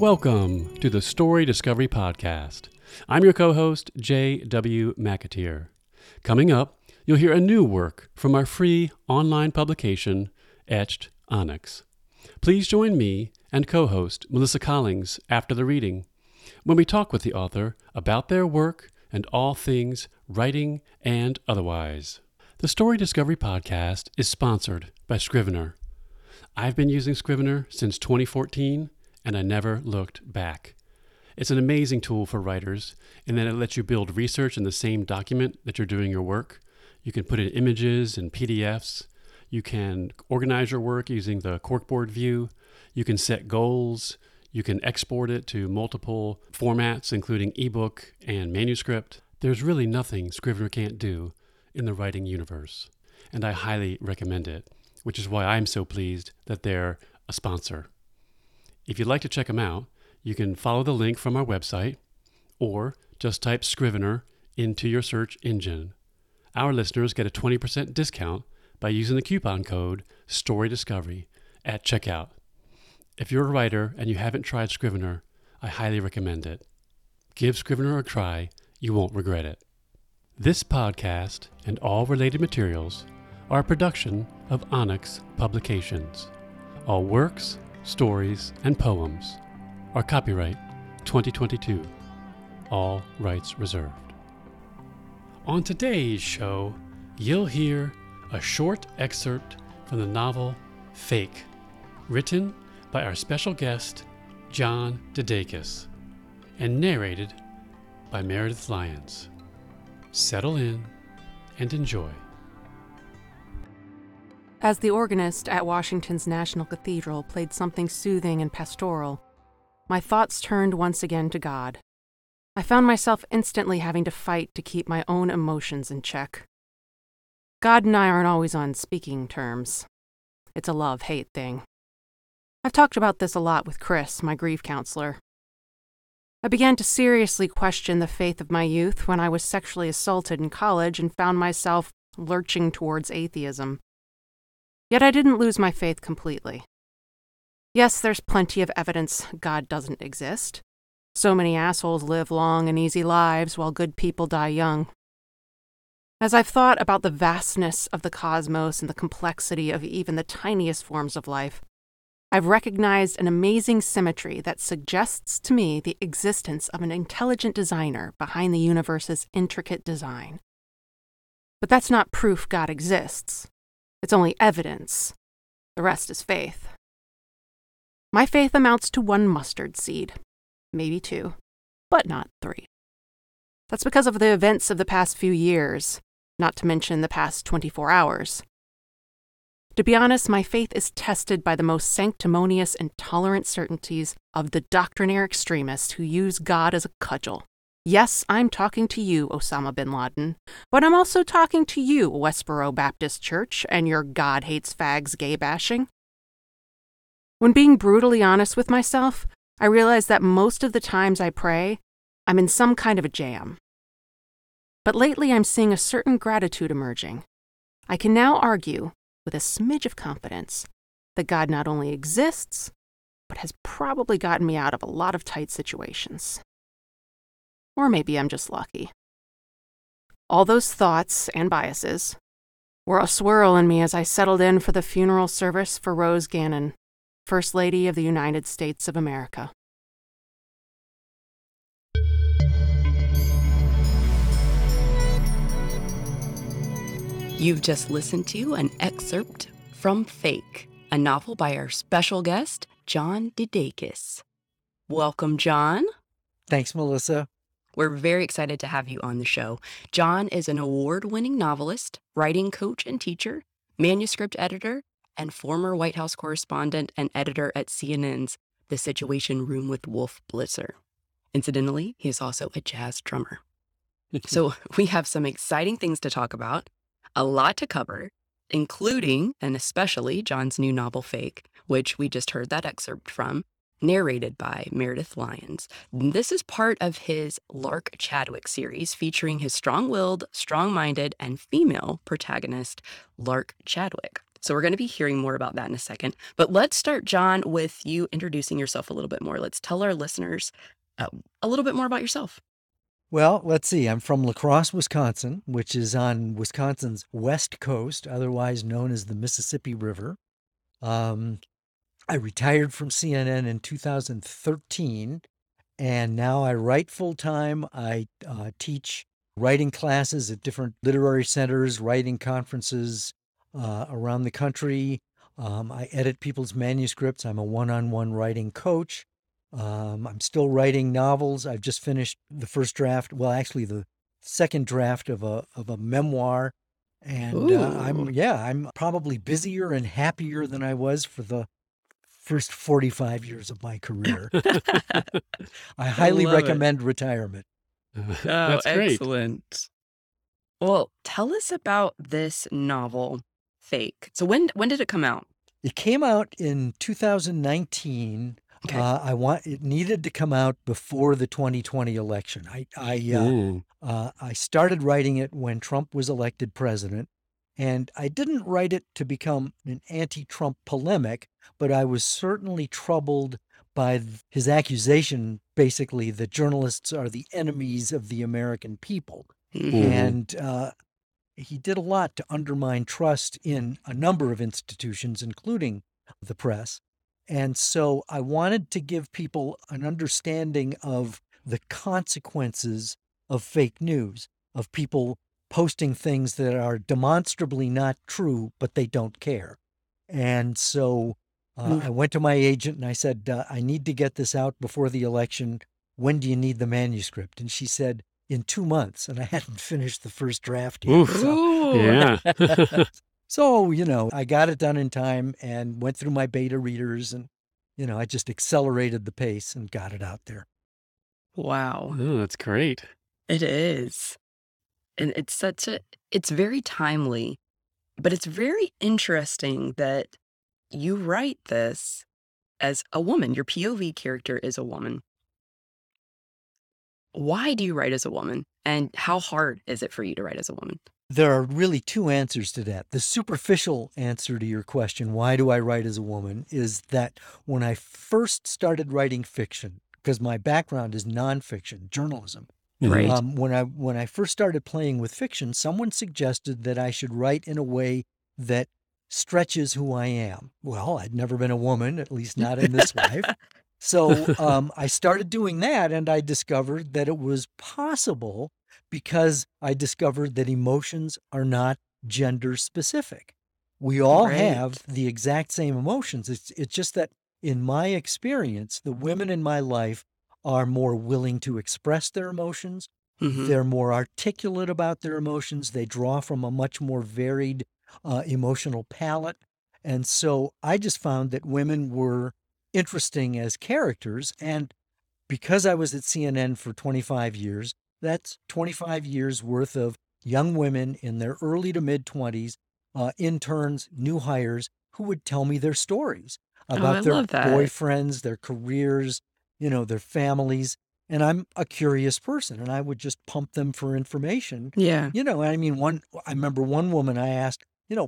Welcome to the Story Discovery Podcast. I'm your co-host, J.W. McAteer. Coming up, you'll hear a new work from our free online publication, Etched Onyx. Please join me and co-host Melissa Collins after the reading, when we talk with the author about their work and all things writing and otherwise. The Story Discovery Podcast is sponsored by Scrivener. I've been using Scrivener since 2014, and I never looked back. It's an amazing tool for writers, and then it lets you build research in the same document that you're doing your work. You can put in images and PDFs. You can organize your work using the corkboard view. You can set goals. You can export it to multiple formats, including ebook and manuscript. There's really nothing Scrivener can't do in the writing universe, and I highly recommend it, which is why I'm so pleased that they're a sponsor. If you'd like to check them out, you can follow the link from our website or just type Scrivener into your search engine. Our listeners get a 20% discount by using the coupon code STORYDISCOVERY at checkout. If you're a writer and you haven't tried Scrivener, I highly recommend it. Give Scrivener a try. You won't regret it. This podcast and all related materials are a production of Onyx Publications. All works, stories, and poems are copyright 2022. All rights reserved. On today's show, you'll hear a short excerpt from the novel Fake, written by our special guest, John DeDakis, and narrated by Meredith Lyons. Settle in and enjoy. As the organist at Washington's National Cathedral played something soothing and pastoral, my thoughts turned once again to God. I found myself instantly having to fight to keep my own emotions in check. God and I aren't always on speaking terms. It's a love-hate thing. I've talked about this a lot with Chris, my grief counselor. I began to seriously question the faith of my youth when I was sexually assaulted in college and found myself lurching towards atheism. Yet I didn't lose my faith completely. Yes, there's plenty of evidence God doesn't exist. So many assholes live long and easy lives while good people die young. As I've thought about the vastness of the cosmos and the complexity of even the tiniest forms of life, I've recognized an amazing symmetry that suggests to me the existence of an intelligent designer behind the universe's intricate design. But that's not proof God exists. It's only evidence. The rest is faith. My faith amounts to one mustard seed, maybe two, but not three. That's because of the events of the past few years, not to mention the past 24 hours. To be honest, my faith is tested by the most sanctimonious and tolerant certainties of the doctrinaire extremists who use God as a cudgel. Yes, I'm talking to you, Osama bin Laden, but I'm also talking to you, Westboro Baptist Church, and your God hates fags gay bashing. When being brutally honest with myself, I realize that most of the times I pray, I'm in some kind of a jam. But lately I'm seeing a certain gratitude emerging. I can now argue, with a smidge of confidence, that God not only exists, but has probably gotten me out of a lot of tight situations. Or maybe I'm just lucky. All those thoughts and biases were a swirl in me as I settled in for the funeral service for Rose Gannon, First Lady of the United States of America. You've just listened to an excerpt from Fake, a novel by our special guest, John DeDakis. Welcome, John. Thanks, Melissa. We're very excited to have you on the show. John is an award-winning novelist, writing coach and teacher, manuscript editor, and former White House correspondent and editor at CNN's The Situation Room with Wolf Blitzer. Incidentally, he is also a jazz drummer. So we have some exciting things to talk about. A lot to cover, including and especially John's new novel, Fake, which we just heard that excerpt from, narrated by Meredith Lyons. This is part of his Lark Chadwick series featuring his strong-willed, strong-minded, and female protagonist, Lark Chadwick, So we're going to be hearing more about that in a second. But let's start, John, with you introducing yourself a little bit more. Let's tell our listeners a little bit more about yourself. Well, let's see. I'm from La Crosse, Wisconsin, which is on Wisconsin's west coast, otherwise known as the Mississippi River. I retired from CNN in 2013, and now I write full-time. I teach writing classes at different literary centers, writing conferences around the country. I edit people's manuscripts. I'm a one-on-one writing coach. I'm still writing novels. I've just finished the first draft. Well, actually, the second draft of a memoir. And I'm probably busier and happier than I was for the first 45 years of my career. I highly recommend retirement. Oh, that's great. Excellent. Well, tell us about this novel, Fake. So when did it come out? It came out in 2019. Okay. It needed to come out before the 2020 election. I started writing it when Trump was elected president, and I didn't write it to become an anti-Trump polemic, but I was certainly troubled by his accusation, basically, that journalists are the enemies of the American people. Mm-hmm. And he did a lot to undermine trust in a number of institutions, including the press. And so I wanted to give people an understanding of the consequences of fake news, of people posting things that are demonstrably not true, but they don't care. And so I went to my agent and I said, I need to get this out before the election. When do you need the manuscript? And she said, in 2 months. And I hadn't finished the first draft yet. So. Yeah. So, I got it done in time and went through my beta readers and, I just accelerated the pace and got it out there. Wow. Oh, that's great. It is. And it's very timely, but it's very interesting that you write this as a woman. Your POV character is a woman. Why do you write as a woman? And how hard is it for you to write as a woman? There are really two answers to that. The superficial answer to your question, why do I write as a woman, is that when I first started writing fiction, because my background is nonfiction, journalism. Right. When I first started playing with fiction, someone suggested that I should write in a way that stretches who I am. Well, I'd never been a woman, at least not in this life. So I started doing that, and I discovered that it was possible because I discovered that emotions are not gender specific. We all have the exact same emotions. It's just that in my experience, the women in my life are more willing to express their emotions. Mm-hmm. They're more articulate about their emotions. They draw from a much more varied emotional palette. And so I just found that women were interesting as characters. And because I was at CNN for 25 years, that's 25 years worth of young women in their early to mid-20s, interns, new hires, who would tell me their stories about their boyfriends, their careers, their families. And I'm a curious person, and I would just pump them for information. Yeah. I remember one woman I asked,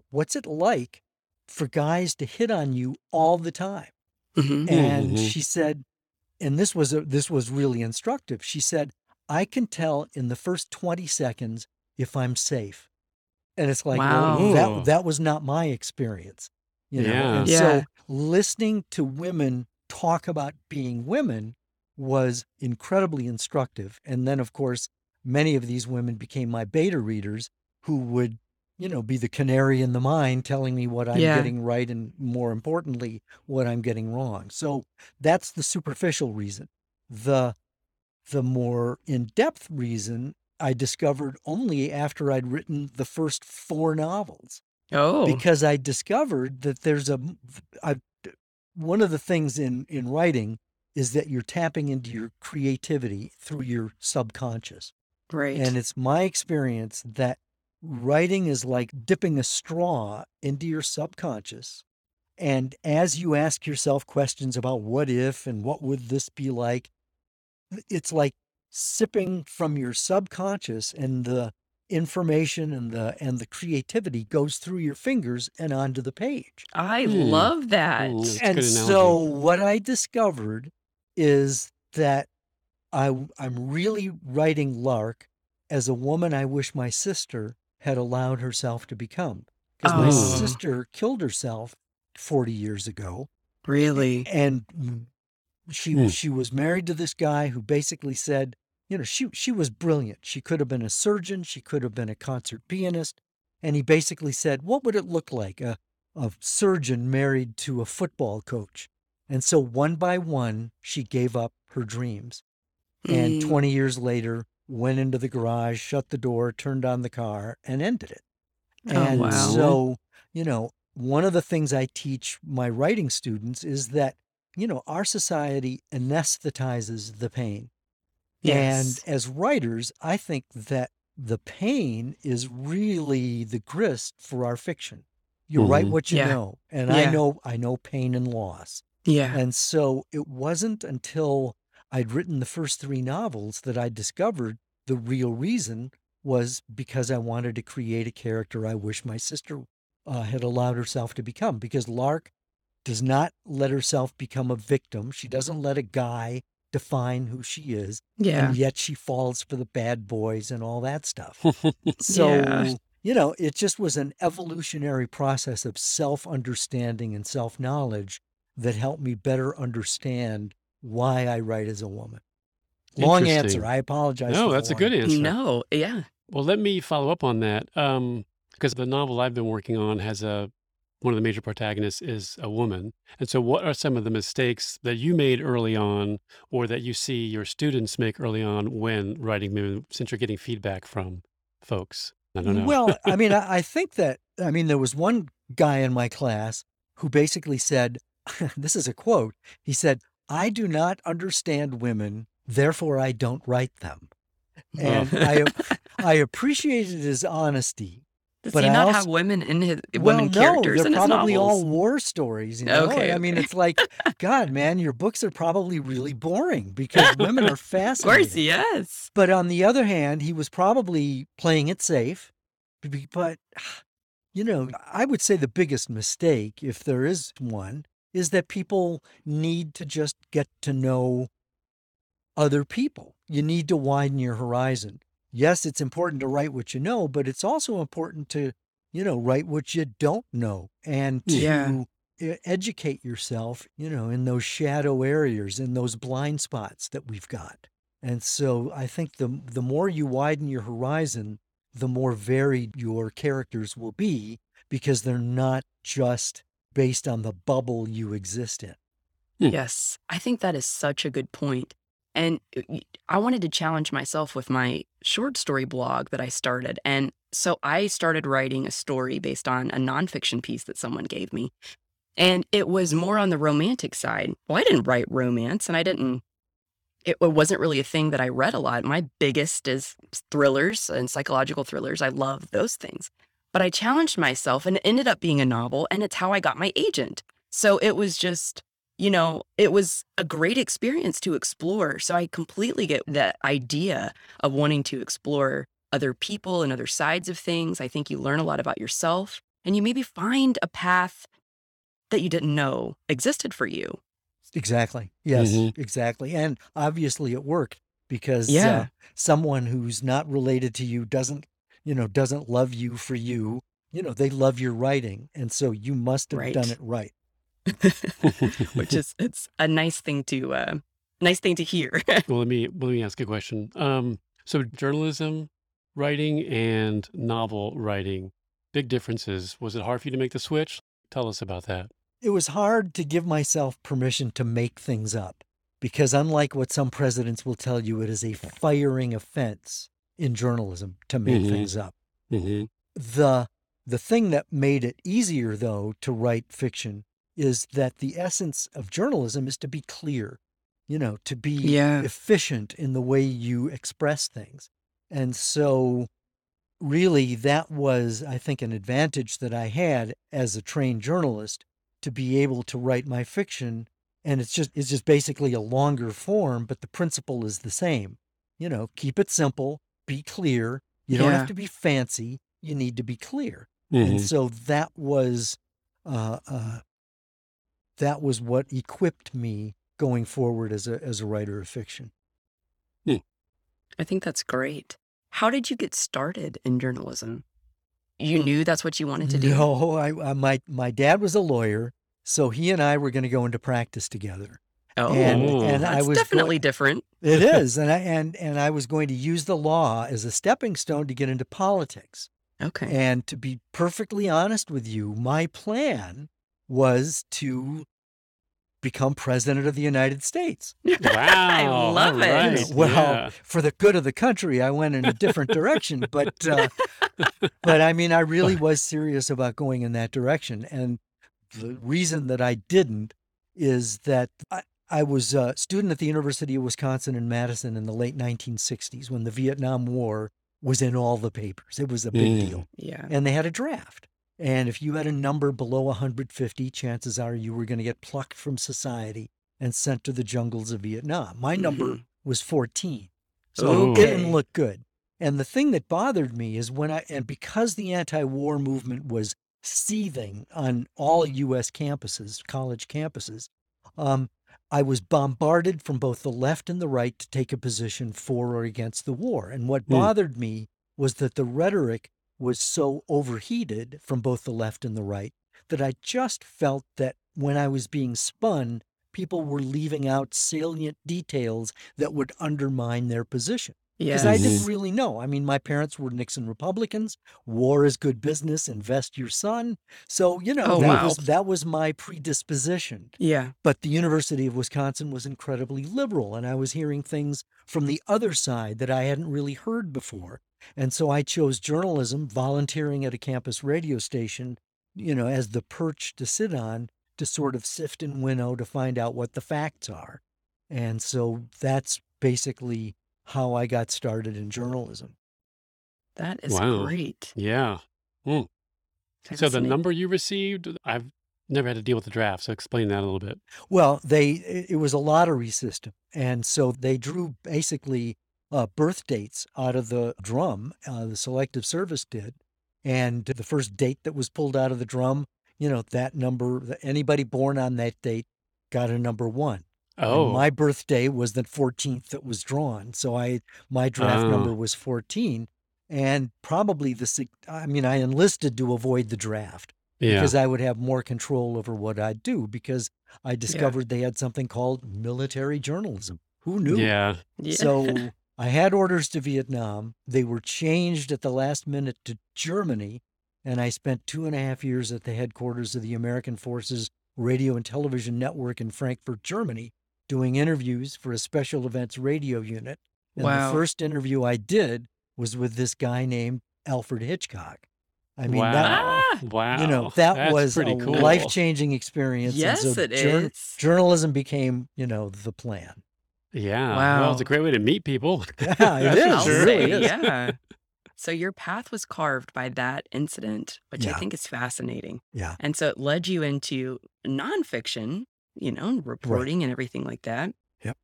what's it like for guys to hit on you all the time? Mm-hmm. And she said, and this was really instructive. She said, I can tell in the first 20 seconds if I'm safe. And it's like, wow. Well, that was not my experience. And so listening to women talk about being women was incredibly instructive. And then, of course, many of these women became my beta readers who would, be the canary in the mine telling me what I'm getting right and, more importantly, what I'm getting wrong. So that's the superficial reason. The more in-depth reason I discovered only after I'd written the first 4 novels. Oh. Because I discovered that one of the things in writing is that you're tapping into your creativity through your subconscious. Right. And it's my experience that writing is like dipping a straw into your subconscious. And as you ask yourself questions about what if and what would this be like, it's like sipping from your subconscious, and the information and the creativity goes through your fingers and onto the page. I love that. And so what I discovered is that I'm really writing Lark as a woman I wish my sister had allowed herself to become. Because my sister killed herself 40 years ago. Really? And she was married to this guy who basically said, you know, she was brilliant. She could have been a surgeon. She could have been a concert pianist. And he basically said, what would it look like, a surgeon married to a football coach? And so one by one, she gave up her dreams. And 20 years later, went into the garage, shut the door, turned on the car, and ended it. And so, you know, one of the things I teach my writing students is that, you know, our society anesthetizes the pain. Yes. And as writers, I think that the pain is really the grist for our fiction. You write what you know. And I know pain and loss. Yeah. And so it wasn't until I'd written the first 3 novels that I discovered the real reason was because I wanted to create a character I wish my sister had allowed herself to become. Because Lark does not let herself become a victim. She doesn't let a guy define who she is, and yet she falls for the bad boys and all that stuff. So, you know, it just was an evolutionary process of self-understanding and self-knowledge that helped me better understand why I write as a woman. Long answer. I apologize. No, that's a good answer. No, yeah. Well, let me follow up on that because the novel I've been working on has one of the major protagonists is a woman. And so what are some of the mistakes that you made early on or that you see your students make early on when writing women, since you're getting feedback from folks? I don't know. Well, I mean, I think that, I mean, there was one guy in my class who basically said, this is a quote, he said, "I do not understand women, therefore I don't write them." And I appreciated his honesty. Does but he not also have women in his women characters in his novels? Well, no, they're probably all war stories. You know? Okay. I mean, it's like, God, man, your books are probably really boring because women are fascinating. Of course, yes. But on the other hand, he was probably playing it safe. But, you know, I would say the biggest mistake, if there is one, is that people need to just get to know other people. You need to widen your horizon. Yes, it's important to write what you know, but it's also important to, you know, write what you don't know and to educate yourself, you know, in those shadow areas, in those blind spots that we've got. And so I think the more you widen your horizon, the more varied your characters will be because they're not just based on the bubble you exist in. Yes, I think that is such a good point. And I wanted to challenge myself with my short story blog that I started. And so I started writing a story based on a nonfiction piece that someone gave me. And it was more on the romantic side. Well, I didn't write romance and it wasn't really a thing that I read a lot. My biggest is thrillers and psychological thrillers. I love those things. But I challenged myself and it ended up being a novel, and it's how I got my agent. So it was just, you know, it was a great experience to explore. So I completely get that idea of wanting to explore other people and other sides of things. I think you learn a lot about yourself and you maybe find a path that you didn't know existed for you. Exactly. Yes, exactly. And obviously it worked because someone who's not related to you doesn't love you for you. You know, they love your writing. And so you must have done it right. Which is, it's a nice thing to hear. Well, let me ask a question. So journalism writing and novel writing, big differences. Was it hard for you to make the switch? Tell us about that. It was hard to give myself permission to make things up because unlike what some presidents will tell you, it is a firing offense in journalism to make things up. The thing that made it easier, though, to write fiction is that the essence of journalism is to be clear, you know, to be efficient in the way you express things. And so really that was, I think, an advantage that I had as a trained journalist to be able to write my fiction. And it's just basically a longer form, but the principle is the same. You know, keep it simple, be clear, You don't have to be fancy. You need to be clear. Mm-hmm. And so that was what equipped me going forward as a writer of fiction. Hmm. I think that's great. How did you get started in journalism? You knew that's what you wanted to do? No, my dad was a lawyer, so he and I were going to go into practice together. Oh, and that's definitely different. It is, and I was going to use the law as a stepping stone to get into politics. Okay. And to be perfectly honest with you, my plan was to become president of the United States. Wow. I love it. Right. Well, for the good of the country, I went in a different direction. But I mean, I really was serious about going in that direction. And the reason that I didn't is that I was a student at the University of Wisconsin in Madison in the late 1960s when the Vietnam War was in all the papers. It was a big deal. Yeah. And they had a draft. And if you had a number below 150, chances are you were going to get plucked from society and sent to the jungles of Vietnam. My number was 14. So it didn't look good. And the thing that bothered me is because the anti-war movement was seething on all U.S. campuses, college campuses, I was bombarded from both the left and the right to take a position for or against the war. And what bothered me was that the rhetoric was so overheated from both the left and the right that I just felt that when I was being spun, people were leaving out salient details that would undermine their position. Because I didn't really know. I mean, my parents were Nixon Republicans. War is good business. Invest your son. So, that was my predisposition. Yeah. But the University of Wisconsin was incredibly liberal, and I was hearing things from the other side that I hadn't really heard before. And so I chose journalism, volunteering at a campus radio station, as the perch to sit on, to sort of sift and winnow to find out what the facts are. And so that's basically how I got started in journalism. That is great. Yeah. Mm. So the number you received, I've never had to deal with the draft, so explain that a little bit. Well, it was a lottery system. And so they drew basically birth dates out of the drum, the Selective Service did. And the first date that was pulled out of the drum, that number, anybody born on that date got a number one. Oh. And my birthday was the 14th that was drawn. So my draft number was 14. And probably I enlisted to avoid the draft because I would have more control over what I'd do, because I discovered they had something called military journalism. Who knew? Yeah. So I had orders to Vietnam. They were changed at the last minute to Germany. And I spent 2.5 years at the headquarters of the American Forces Radio and Television Network in Frankfurt, Germany, doing interviews for a special events radio unit. And the first interview I did was with this guy named Alfred Hitchcock. I mean, that was a cool, life-changing experience. Yes, and so it is. Journalism became, the plan. Yeah. Wow. Well, it's a great way to meet people. Yeah, it is. Sure. Really is. Yeah. So your path was carved by that incident, which I think is fascinating. Yeah. And so it led you into nonfiction, reporting and everything like that. Yep.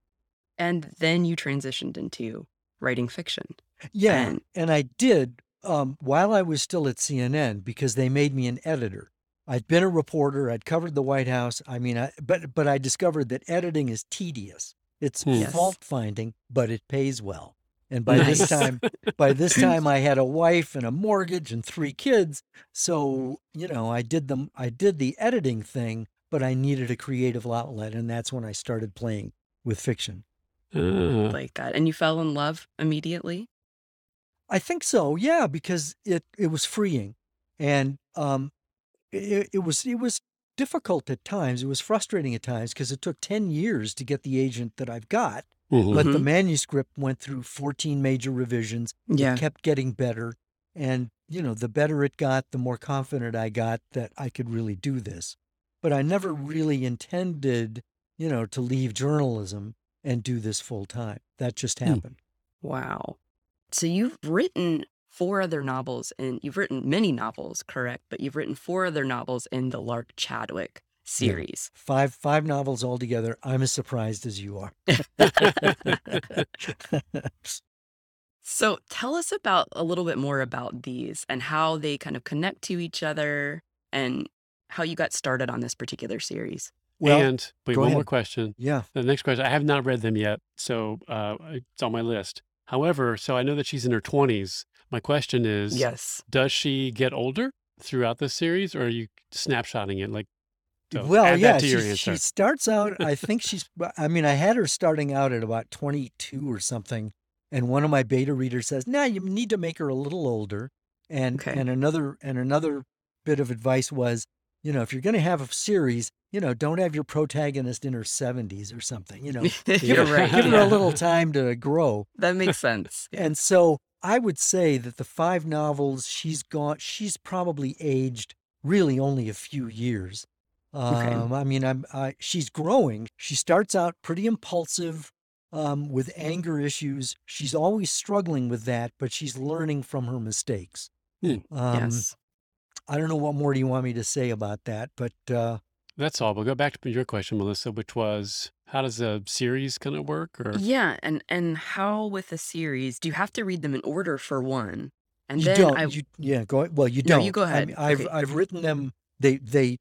And then you transitioned into writing fiction. Yeah. And I did while I was still at CNN, because they made me an editor. I'd been a reporter. I'd covered the White House. I mean, but I discovered that editing is tedious. It's fault-finding, but it pays well. And by this time I had a wife and a mortgage and 3 kids. So, I did the editing thing, but I needed a creative outlet. And that's when I started playing with fiction. Like that. And you fell in love immediately? I think so. Yeah. Because it was freeing, and it was difficult at times. It was frustrating at times because it took 10 years to get the agent that I've got. Mm-hmm. But the manuscript went through 14 major revisions. Yeah. It kept getting better. And, the better it got, the more confident I got that I could really do this. But I never really intended, to leave journalism and do this full time. That just happened. Wow. So you've written 4 other novels, and you've written many novels, correct? But you've written 4 other novels in the Lark Chadwick series. Yeah. Five novels altogether. I'm as surprised as you are. So tell us about a little bit more about these and how they kind of connect to each other and how you got started on this particular series. Well, and wait, one ahead. More question. Yeah. The next question, I have not read them yet, so it's on my list. However, so I know that she's in her 20s. My question is, yes, does she get older throughout this series, or are you snapshotting it? Like, so well, yeah, she starts out, I think I had her starting out at about 22 or something. And one of my beta readers says, nah, you need to make her a little older. And okay. and another bit of advice was, you know, if you're going to have a series, you know, don't have your protagonist in her 70s or something, you know, give her a little time to grow. That makes sense. And so I would say that the 5 novels she's probably aged really only a few years. Okay. I mean, she's growing. She starts out pretty impulsive, with anger issues. She's always struggling with that, but she's learning from her mistakes. Yes. I don't know what more do you want me to say about that, but... That's all. We'll go back to your question, Melissa, which was, how does a series kind of work? Or yeah, and how with a series, do you have to read them in order for one? And you then don't. You don't. No, you go ahead. I mean, I've written them. They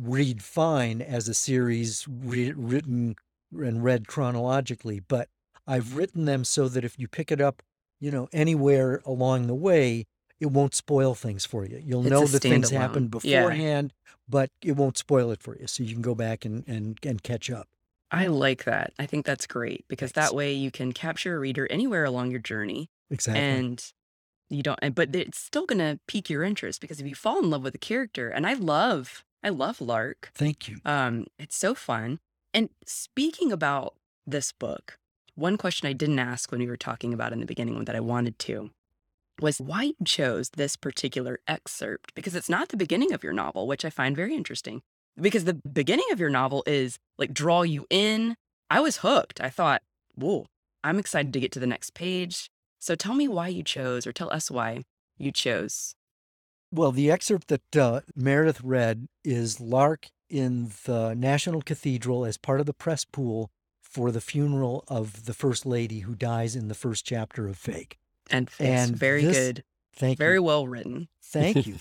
read fine as a series written and read chronologically, but I've written them so that if you pick it up, you know, anywhere along the way, it won't spoil things for you. You'll know that things happened beforehand, but it won't spoil it for you. So you can go back and catch up. I like that. I think that's great because that way you can capture a reader anywhere along your journey. Exactly. And you don't, but it's still going to pique your interest because if you fall in love with a character, and I love Lark. Thank you. It's so fun. And speaking about this book, one question I didn't ask when we were talking about in the beginning that I wanted to was why you chose this particular excerpt, because it's not the beginning of your novel, which I find very interesting, because the beginning of your novel is like draw you in. I was hooked. I thought, whoa, I'm excited to get to the next page. So tell me why you chose, or tell us why you chose. Well, the excerpt that Meredith read is Lark in the National Cathedral as part of the press pool for the funeral of the First Lady who dies in the first chapter of Fake. And very good. Thank you. Very well written. Thank you.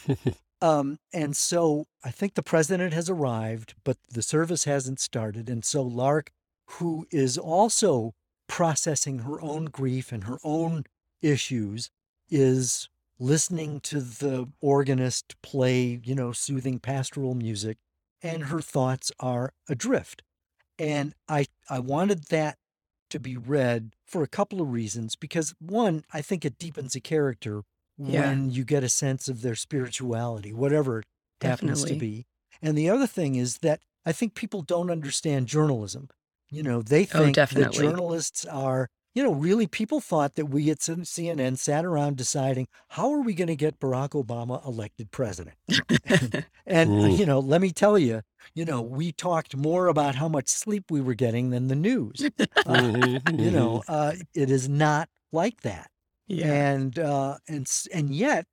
And so I think the president has arrived, but the service hasn't started. And so Lark, who is also processing her own grief and her own issues, is listening to the organist play, you know, soothing pastoral music, and her thoughts are adrift. And I wanted that to be read for a couple of reasons, because one, I think it deepens a character when you get a sense of their spirituality, whatever it happens to be. And the other thing is that I think people don't understand journalism. You know, they think that journalists are, you know, really people thought that we at CNN sat around deciding, how are we going to get Barack Obama elected president? and you know, let me tell you, you know, we talked more about how much sleep we were getting than the news. You know, it is not like that. Yeah. And yet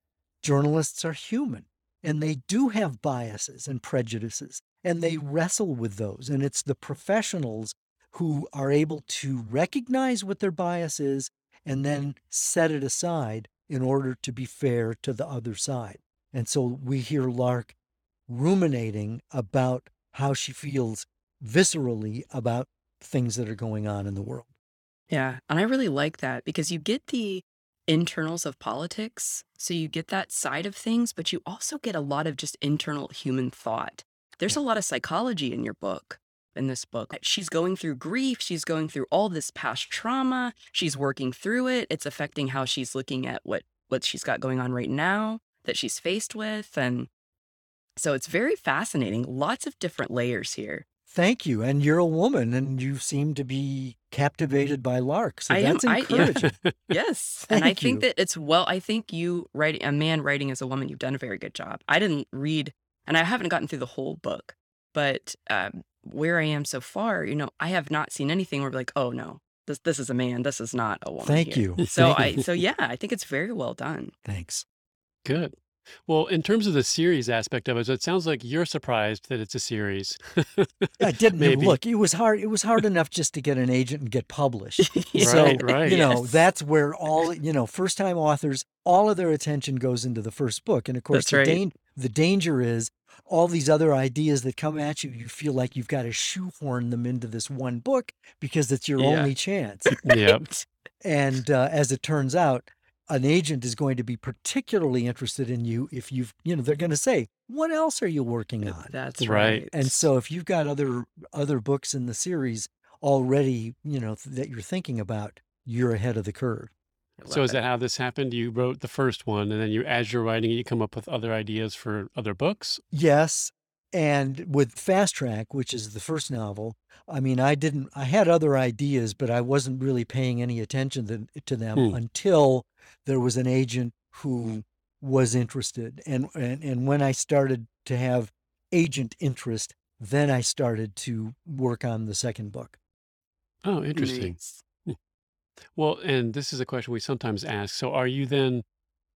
journalists are human and they do have biases and prejudices. And they wrestle with those. And it's the professionals who are able to recognize what their bias is and then set it aside in order to be fair to the other side. And so we hear Lark ruminating about how she feels viscerally about things that are going on in the world. Yeah. And I really like that because you get the internals of politics. So you get that side of things, but you also get a lot of just internal human thought. There's a lot of psychology in your book, in this book. She's going through grief. She's going through all this past trauma. She's working through it. It's affecting how she's looking at what she's got going on right now that she's faced with. And so it's very fascinating. Lots of different layers here. Thank you. And you're a woman, and you seem to be captivated by Lark. So that's encouraging. Yes. And I think that it's, well, I think you writing, a man writing as a woman, you've done a very good job. I didn't read... And I haven't gotten through the whole book, but where I am so far, you know, I have not seen anything where I'm like, oh no, this is a man, this is not a woman. Thank you. So yeah, I think it's very well done. Thanks. Good. Well, in terms of the series aspect of it, so it sounds like you're surprised that it's a series. I didn't. Maybe. Look, it was hard. It was hard enough just to get an agent and get published. So, right. You know, that's where all, you know, first-time authors, all of their attention goes into the first book. And, of course, the danger is all these other ideas that come at you, you feel like you've got to shoehorn them into this one book because it's your only chance. Yep. And as it turns out, an agent is going to be particularly interested in you if you've, you know, they're going to say, what else are you working on? That's right. And so if you've got other books in the series already, you know, that you're thinking about, you're ahead of the curve. So is that how this happened? You wrote the first one, and then you, as you're writing it, you come up with other ideas for other books? Yes. And with Fast Track, which is the first novel, I mean, I had other ideas, but I wasn't really paying any attention to them until there was an agent who was interested. And when I started to have agent interest, then I started to work on the second book. Oh, interesting. Nice. Well, and this is a question we sometimes ask. So are you then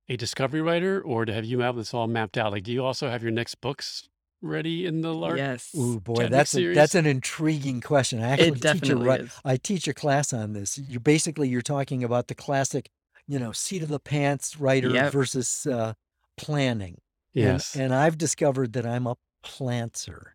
a discovery writer, or have you have this all mapped out? Like, do you also have your next books ready in the Lark? Yes. Oh boy, that's an intriguing question. I actually teach a class on this. You're talking about the classic, you know, seat of the pants writer versus planning. Yes. And I've discovered that I'm a planter.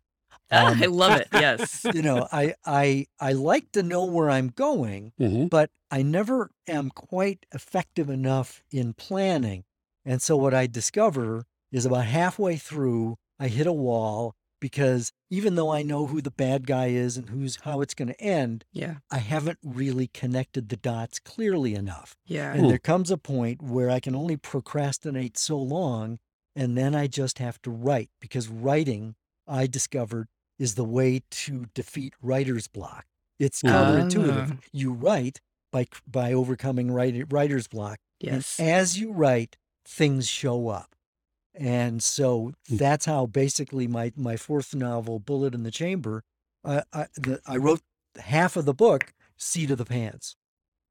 I love it. Yes. You know, I like to know where I'm going, but I never am quite effective enough in planning. And so what I discover is about halfway through, I hit a wall, because even though I know who the bad guy is and how it's going to end, I haven't really connected the dots clearly enough. Yeah. And there comes a point where I can only procrastinate so long, and then I just have to write, because writing, I discovered, is the way to defeat writer's block. It's counterintuitive. You write by overcoming writer's block. Yes. And as you write, things show up. And so that's how basically my fourth novel, Bullet in the Chamber, I wrote half of the book, seat of the pants,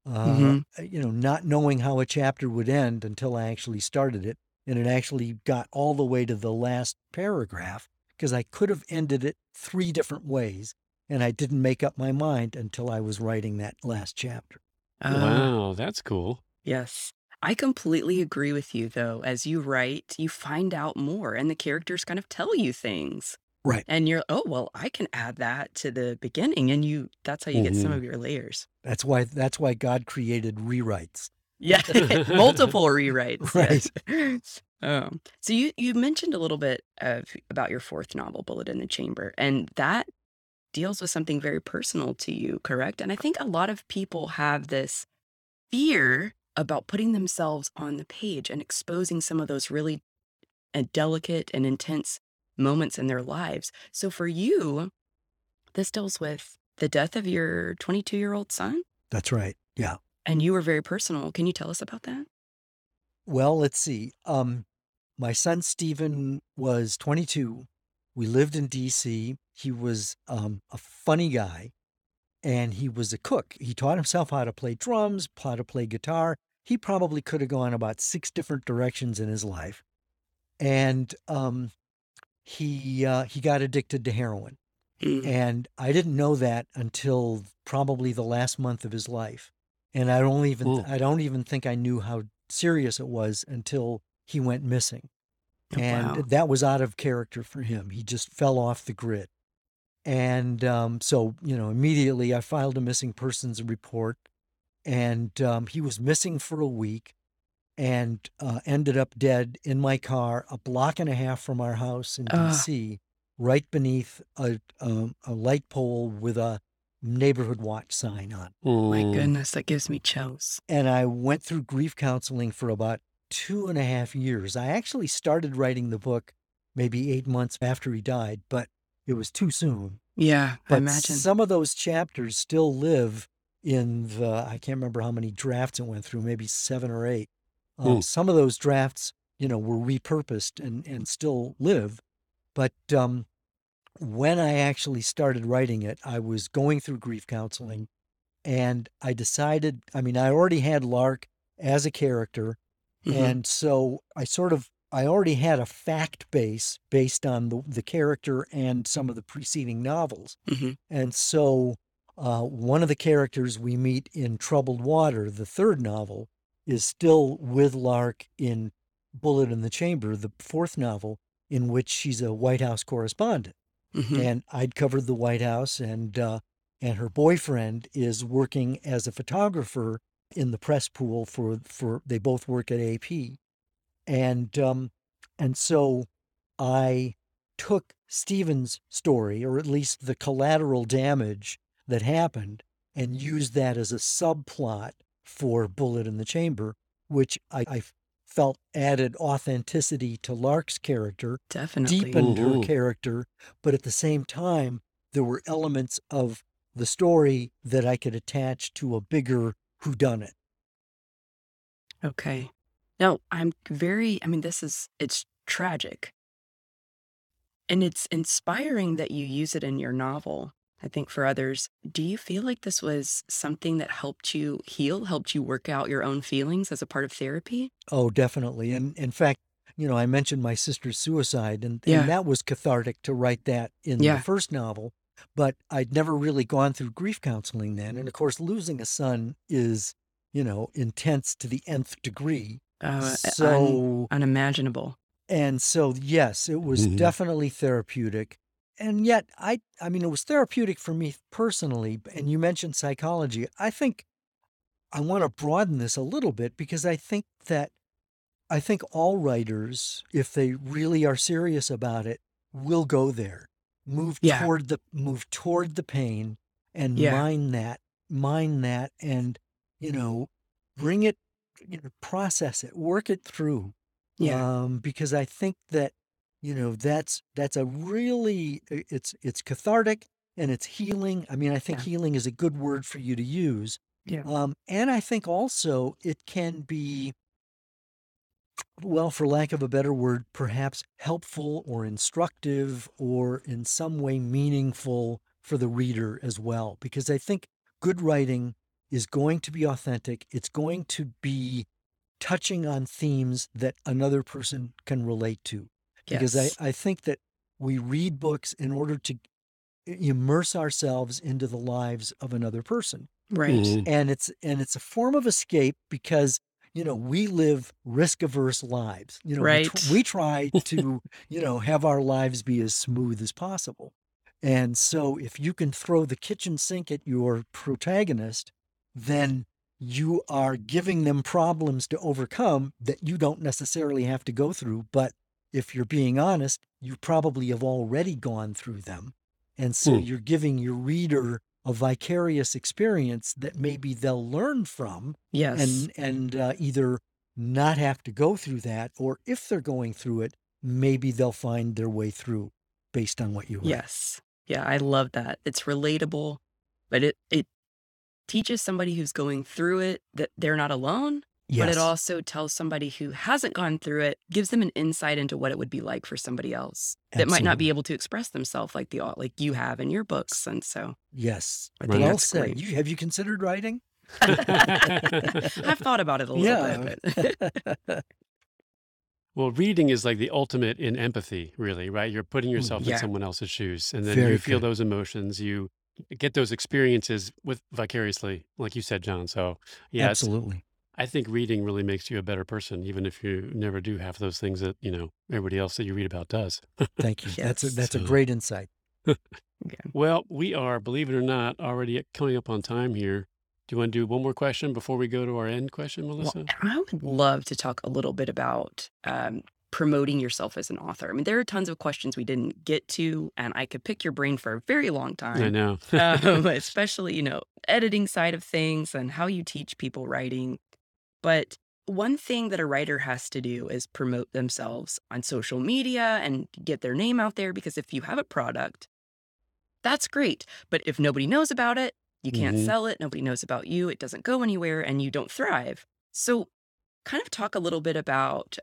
you know, not knowing how a chapter would end until I actually started it. And it actually got all the way to the last paragraph, because I could have ended it three different ways, and I didn't make up my mind until I was writing that last chapter. Wow, that's cool. Yes. I completely agree with you, though. As you write, you find out more, and the characters kind of tell you things. Right. And you're, oh, well, I can add that to the beginning, and that's how you get some of your layers. That's why God created rewrites. Yeah, multiple rewrites. Right. Yes. So you mentioned a little bit about your fourth novel, Bullet in the Chamber, and that deals with something very personal to you, correct? And I think a lot of people have this fear about putting themselves on the page and exposing some of those really delicate and intense moments in their lives. So for you, this deals with the death of your 22-year-old son? That's right, yeah. And you were very personal. Can you tell us about that? Well, let's see. My son, Stephen, was 22. We lived in D.C. He was a funny guy, and he was a cook. He taught himself how to play drums, how to play guitar. He probably could have gone about six different directions in his life. And he got addicted to heroin. And I didn't know that until probably the last month of his life. And I don't even think I knew how serious it was until he went missing. Oh, and that was out of character for him. He just fell off the grid. And so, you know, immediately I filed a missing persons report, and he was missing for a week, and ended up dead in my car a block and a half from our house in D.C., right beneath a light pole with a neighborhood watch sign on. Oh, my goodness, that gives me chills. And I went through grief counseling for about 2.5 years. I actually started writing the book maybe 8 months after he died, but it was too soon. Yeah, but I imagine. Some of those chapters still live in I can't remember how many drafts it went through, maybe 7 or 8. Some of those drafts, you know, were repurposed and still live. But when I actually started writing it, I was going through grief counseling, and I decided, I mean, I already had Lark as a character. And so I sort of I already had a fact base based on the character and some of the preceding novels. Mm-hmm. And so one of the characters we meet in Troubled Water, the third novel, is still with Lark in Bullet in the Chamber, the fourth novel, in which she's a White House correspondent. Mm-hmm. And I'd covered the White House, and her boyfriend is working as a photographer in the press pool for they both work at AP. And so I took Stephen's story, or at least the collateral damage that happened, and used that as a subplot for Bullet in the Chamber, which I felt added authenticity to Lark's character, definitely deepened her character, but at the same time, there were elements of the story that I could attach to a bigger whodunit. Okay. No, it's tragic. And it's inspiring that you use it in your novel, I think, for others. Do you feel like this was something that helped you heal, helped you work out your own feelings as a part of therapy? Oh, definitely. And in fact, I mentioned my sister's suicide, and that was cathartic to write that in the first novel. But I'd never really gone through grief counseling then. And of course, losing a son is, intense to the nth degree. So unimaginable. And so, yes, it was definitely therapeutic. And yet, it was therapeutic for me personally. And you mentioned psychology. I think I want to broaden this a little bit, because I think all writers, if they really are serious about it, will go there, move toward the pain, and mine that, and bring it. Process it, work it through. Because I think that, that's a really, it's cathartic and it's healing. I think healing is a good word for you to use. And I think also it can be, well, for lack of a better word, perhaps helpful or instructive or in some way meaningful for the reader as well. Because I think good writing is going to be authentic. It's going to be touching on themes that another person can relate to. Because I think that we read books in order to immerse ourselves into the lives of another person. Right. Mm-hmm. And it's a form of escape, because, we live risk-averse lives. Right. We try to, have our lives be as smooth as possible. And so if you can throw the kitchen sink at your protagonist, then you are giving them problems to overcome that you don't necessarily have to go through. But if you're being honest, you probably have already gone through them. And so you're giving your reader a vicarious experience that maybe they'll learn from and either not have to go through that, or if they're going through it, maybe they'll find their way through based on what you read. Yes. Yeah, I love that. It's relatable, but it teaches somebody who's going through it that they're not alone, but it also tells somebody who hasn't gone through it, gives them an insight into what it would be like for somebody else that might not be able to express themselves like you have in your books. And so, yes, I think that's great. Have you considered writing? I've thought about it a little bit. But well, reading is like the ultimate in empathy, really, right? You're putting yourself in someone else's shoes, and then you feel those emotions. You get those experiences vicariously, like you said, John. So absolutely. I think reading really makes you a better person, even if you never do half those things that, everybody else that you read about does. Thank you. Yes. That's a great insight. Well, we are, believe it or not, already coming up on time here. Do you want to do one more question before we go to our end question, Melissa? Well, I would love to talk a little bit about promoting yourself as an author. There are tons of questions we didn't get to, and I could pick your brain for a very long time. I know. Especially, editing side of things and how you teach people writing. But one thing that a writer has to do is promote themselves on social media and get their name out there, because if you have a product, that's great. But if nobody knows about it, you can't sell it. Nobody knows about you. It doesn't go anywhere, and you don't thrive. So kind of talk a little bit about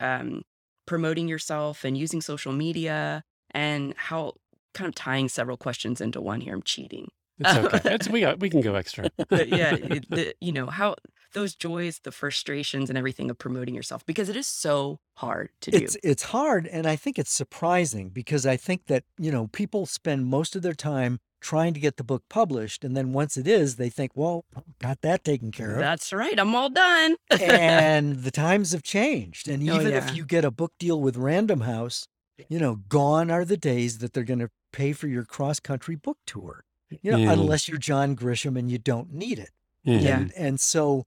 promoting yourself and using social media, and how, kind of tying several questions into one here. I'm cheating. It's okay. We can go extra. Yeah. How those joys, the frustrations and everything of promoting yourself, because it is so hard to do. It's hard. And I think it's surprising because I think that, you know, people spend most of their time trying to get the book published. And then once it is, they think, well, got that taken care of. That's right. I'm all done. And the times have changed. And even if you get a book deal with Random House, you know, gone are the days that they're going to pay for your cross-country book tour, you know, unless you're John Grisham and you don't need it. And so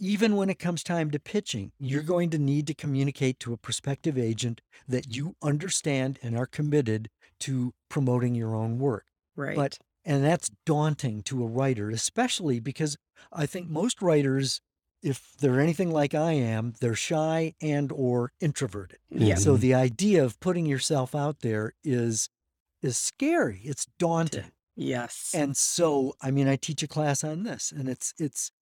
even when it comes time to pitching, you're going to need to communicate to a prospective agent that you understand and are committed to promoting your own work. Right. And that's daunting to a writer, especially because I think most writers, if they're anything like I am, they're shy and or introverted. Yeah. So the idea of putting yourself out there is scary. It's daunting. Yes. And so, I mean, I teach a class on this, and it's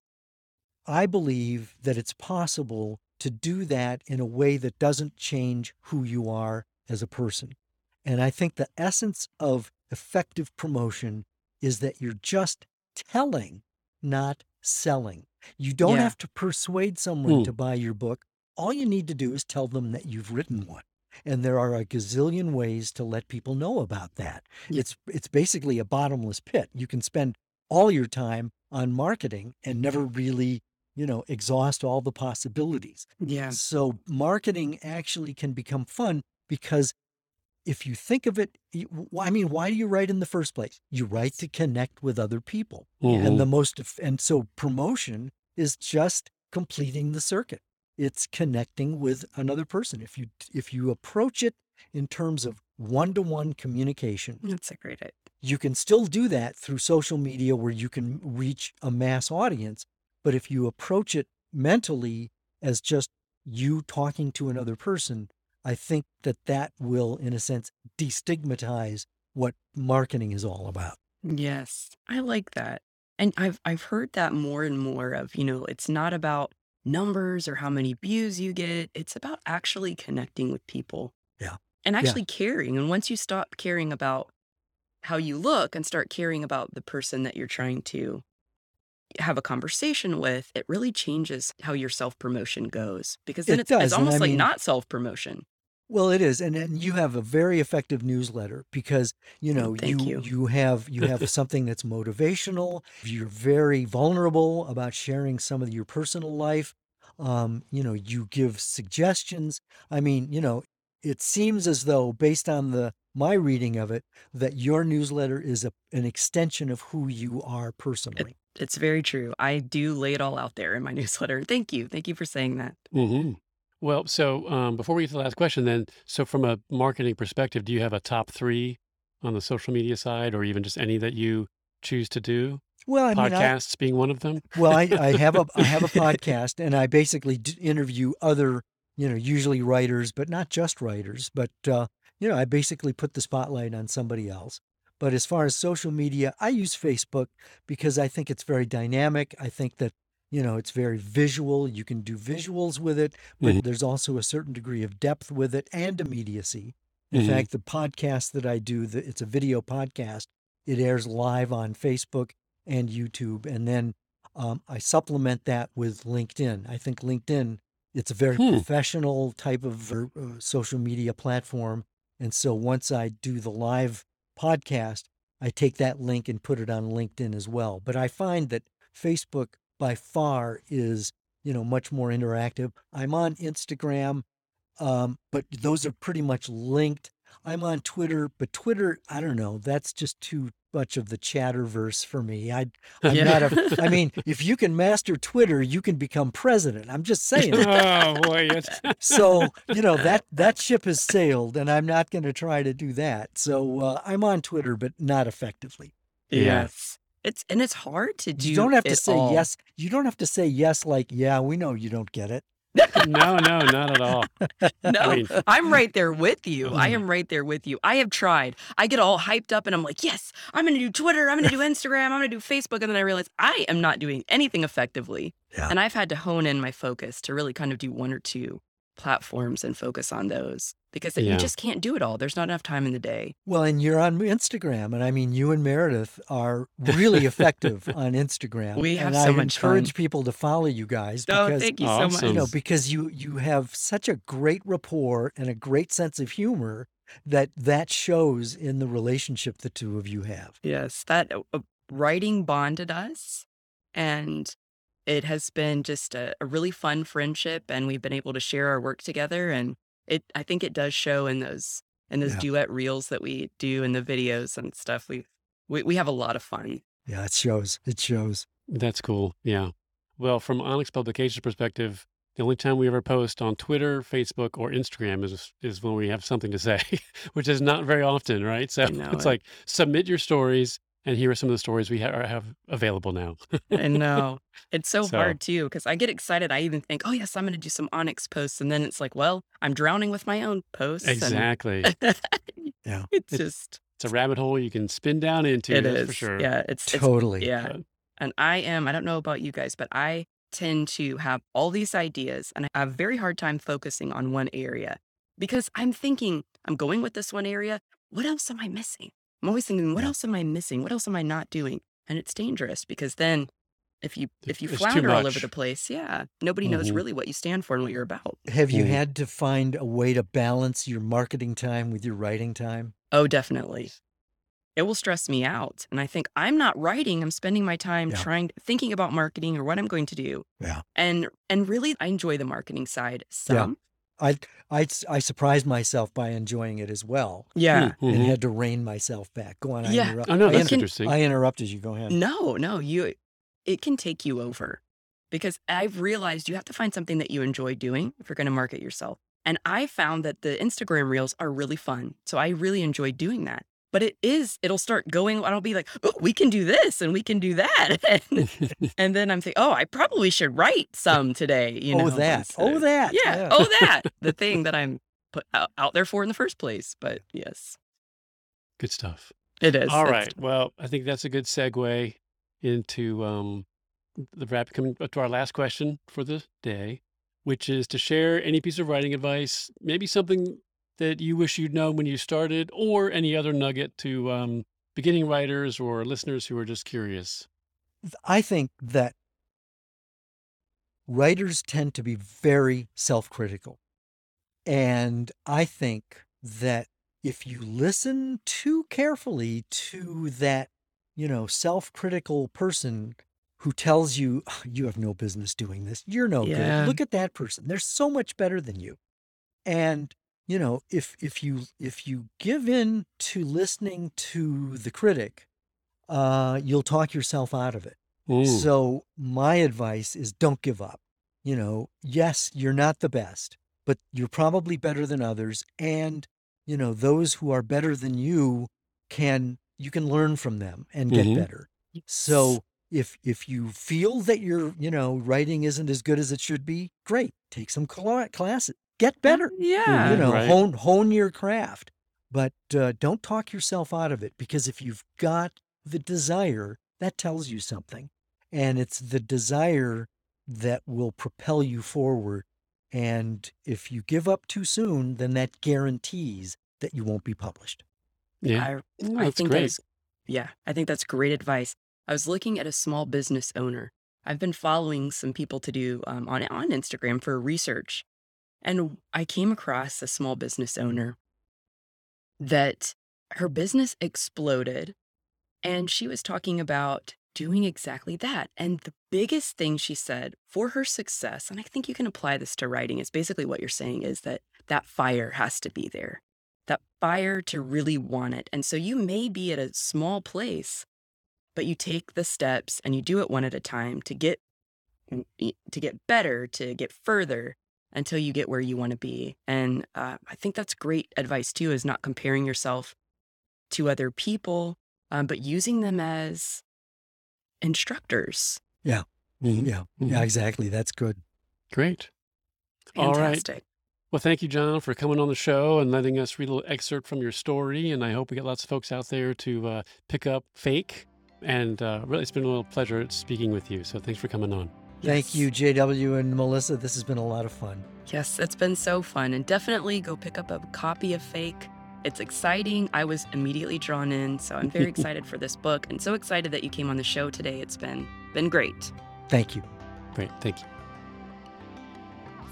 I believe that it's possible to do that in a way that doesn't change who you are as a person. And I think the essence of effective promotion is that you're just telling, not selling. You don't have to persuade someone to buy your book. All you need to do is tell them that you've written one. And there are a gazillion ways to let people know about that. It's basically a bottomless pit. You can spend all your time on marketing and never really, you know, exhaust all the possibilities. Yeah. So marketing actually can become fun because if you think of it, why do you write in the first place? You write to connect with other people. Mm-hmm. And so promotion is just completing the circuit. It's connecting with another person. If you approach it in terms of one-to-one communication, that's a great idea. You can still do that through social media where you can reach a mass audience. But if you approach it mentally as just you talking to another person, I think that will, in a sense, destigmatize what marketing is all about. Yes, I like that. And I've heard that more and more of, you know, it's not about numbers or how many views you get. It's about actually connecting with people. Yeah. And actually caring. And once you stop caring about how you look and start caring about the person that you're trying to have a conversation with, it really changes how your self-promotion goes, because then it's almost like not self-promotion. Well, it is. And you have a very effective newsletter because, you know, you have something that's motivational. You're very vulnerable about sharing some of your personal life. You know, you give suggestions. I mean, you know, it seems as though based on my reading of it, that your newsletter is an extension of who you are personally. It's very true. I do lay it all out there in my newsletter. Thank you. Thank you for saying that. Mm-hmm. Well, so before we get to the last question then, so from a marketing perspective, do you have a top three on the social media side or even just any that you choose to do? Well, I mean, podcasts being one of them? Well, I have a podcast, and I basically interview other, you know, usually writers, but not just writers, but, you know, I basically put the spotlight on somebody else. But as far as social media, I use Facebook because I think it's very dynamic. I think that, you know, it's very visual. You can do visuals with it, but there's also a certain degree of depth with it and immediacy. In fact, the podcast that I do, it's a video podcast. It airs live on Facebook and YouTube. And then I supplement that with LinkedIn. I think LinkedIn, it's a very professional type of social media platform. And so once I do the live podcast, I take that link and put it on LinkedIn as well. But I find that Facebook by far is, you know, much more interactive. I'm on Instagram, but those are pretty much linked. I'm on Twitter, but Twitter, I don't know, that's just too much of the chatterverse for me. I mean, if you can master Twitter, you can become president. I'm just saying. Oh boy. So, you know, that ship has sailed and I'm not going to try to do that. So I'm on Twitter, but not effectively. Yes. It's hard to do. You don't have to say all. Yes. You don't have to say yes. Like, yeah, we know you don't get it. No, not at all. No, I mean, I'm right there with you. I am right there with you. I have tried. I get all hyped up and I'm like, yes, I'm going to do Twitter. I'm going to do Instagram. I'm going to do Facebook. And then I realize I am not doing anything effectively. Yeah. And I've had to hone in my focus to really kind of do one or two platforms and focus on those, because you just can't do it all. There's not enough time in the day. Well, and you're on Instagram. And I mean, you and Meredith are really effective on Instagram. We have so much fun. I encourage people to follow you guys. Oh, thank you so much. You know, because you have such a great rapport and a great sense of humor that shows in the relationship the two of you have. Yes, that writing bonded us. And it has been just a really fun friendship, and we've been able to share our work together. And I think it does show in those duet reels that we do and the videos and stuff. We have a lot of fun. Yeah, it shows. It shows. That's cool. Yeah. Well, from Onyx Publications' perspective, the only time we ever post on Twitter, Facebook, or Instagram is when we have something to say, which is not very often, right? So it's like, submit your stories. And here are some of the stories we have available now. I know. It's so hard, too, because I get excited. I even think, oh, yes, I'm going to do some Onyx posts. And then it's like, well, I'm drowning with my own posts. Exactly. Yeah. It's a rabbit hole you can spin down into. It is. For sure. Yeah. Totally. Yeah. And I don't know about you guys, but I tend to have all these ideas, and I have a very hard time focusing on one area, because I'm thinking, I'm going with this one area. What else am I missing? I'm always thinking, what else am I missing? What else am I not doing? And it's dangerous, because then if you flounder all over the place, nobody knows really what you stand for and what you're about. Have you had to find a way to balance your marketing time with your writing time? Oh, definitely. It will stress me out. And I think, I'm not writing. I'm spending my time thinking about marketing or what I'm going to do. Yeah. And really, I enjoy the marketing side some. Yeah. I surprised myself by enjoying it as well. Yeah. Mm-hmm. And had to rein myself back. Go on. Yeah. Interesting. I interrupted you. Go ahead. No. It can take you over, because I've realized you have to find something that you enjoy doing if you're going to market yourself. And I found that the Instagram reels are really fun. So I really enjoy doing that. But it'll start going, I'll be like, oh, we can do this and we can do that. And then I'm thinking, oh, I probably should write some today. Oh, that. Yeah. Oh, that. The thing that I'm put out there for in the first place. But yes. Good stuff. It is. All right. Well, I think that's a good segue into coming up to our last question for the day, which is to share any piece of writing advice, maybe something that you wish you'd known when you started, or any other nugget to beginning writers or listeners who are just curious? I think that writers tend to be very self-critical. And I think that if you listen too carefully to that, self-critical person who tells you, oh, you have no business doing this, you're no good, look at that person, they're so much better than you. And if you give in to listening to the critic, you'll talk yourself out of it. Ooh. So my advice is, don't give up. Yes, you're not the best, but you're probably better than others. And, those who are better than you you can learn from them and get better. So if you feel that your, writing isn't as good as it should be, great. Take some classes. Get better, right. hone your craft, but don't talk yourself out of it, because if you've got the desire, that tells you something, and it's the desire that will propel you forward. And if you give up too soon, then that guarantees that you won't be published. Yeah, I think great. I think that's great advice. I was looking at a small business owner. I've been following some people to do on Instagram for research. And I came across a small business owner that her business exploded, and she was talking about doing exactly that. And the biggest thing she said for her success, and I think you can apply this to writing, is basically what you're saying, is that fire has to be there, that fire to really want it. And so you may be at a small place, but you take the steps and you do it one at a time to get better, to get further, until you get where you want to be. And I think that's great advice too, is not comparing yourself to other people, but using them as instructors. Yeah. Mm-hmm. Yeah. Mm-hmm. Yeah, exactly. That's good. Great. Fantastic. All right. Well, thank you, John, for coming on the show and letting us read a little excerpt from your story. And I hope we get lots of folks out there to pick up Fake. And really, it's been a little pleasure speaking with you. So thanks for coming on. Yes. Thank you, J.W. and Melissa. This has been a lot of fun. Yes, it's been so fun. And definitely go pick up a copy of Fake. It's exciting. I was immediately drawn in, so I'm very excited for this book and so excited that you came on the show today. It's been great. Thank you. Great. Thank you.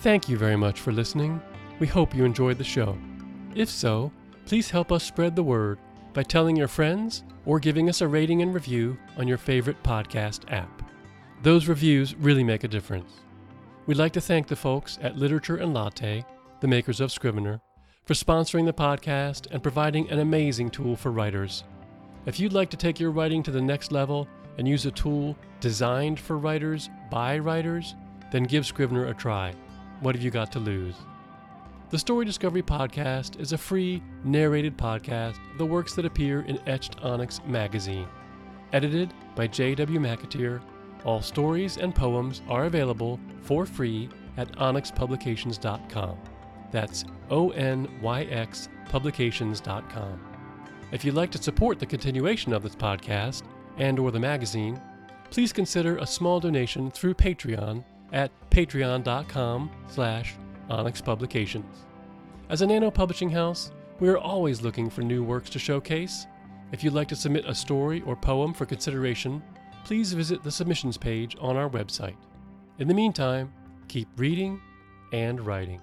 Thank you very much for listening. We hope you enjoyed the show. If so, please help us spread the word by telling your friends or giving us a rating and review on your favorite podcast app. Those reviews really make a difference. We'd like to thank the folks at Literature and Latte, the makers of Scrivener, for sponsoring the podcast and providing an amazing tool for writers. If you'd like to take your writing to the next level and use a tool designed for writers by writers, then give Scrivener a try. What have you got to lose? The Story Discovery Podcast is a free, narrated podcast of the works that appear in Etched Onyx Magazine. Edited by J.W. McAteer, all stories and poems are available for free at onyxpublications.com. That's O-N-Y-X publications.com. If you'd like to support the continuation of this podcast and or the magazine, please consider a small donation through Patreon at patreon.com/Onyx Publications. As a nano publishing house, we are always looking for new works to showcase. If you'd like to submit a story or poem for consideration, please visit the submissions page on our website. In the meantime, keep reading and writing.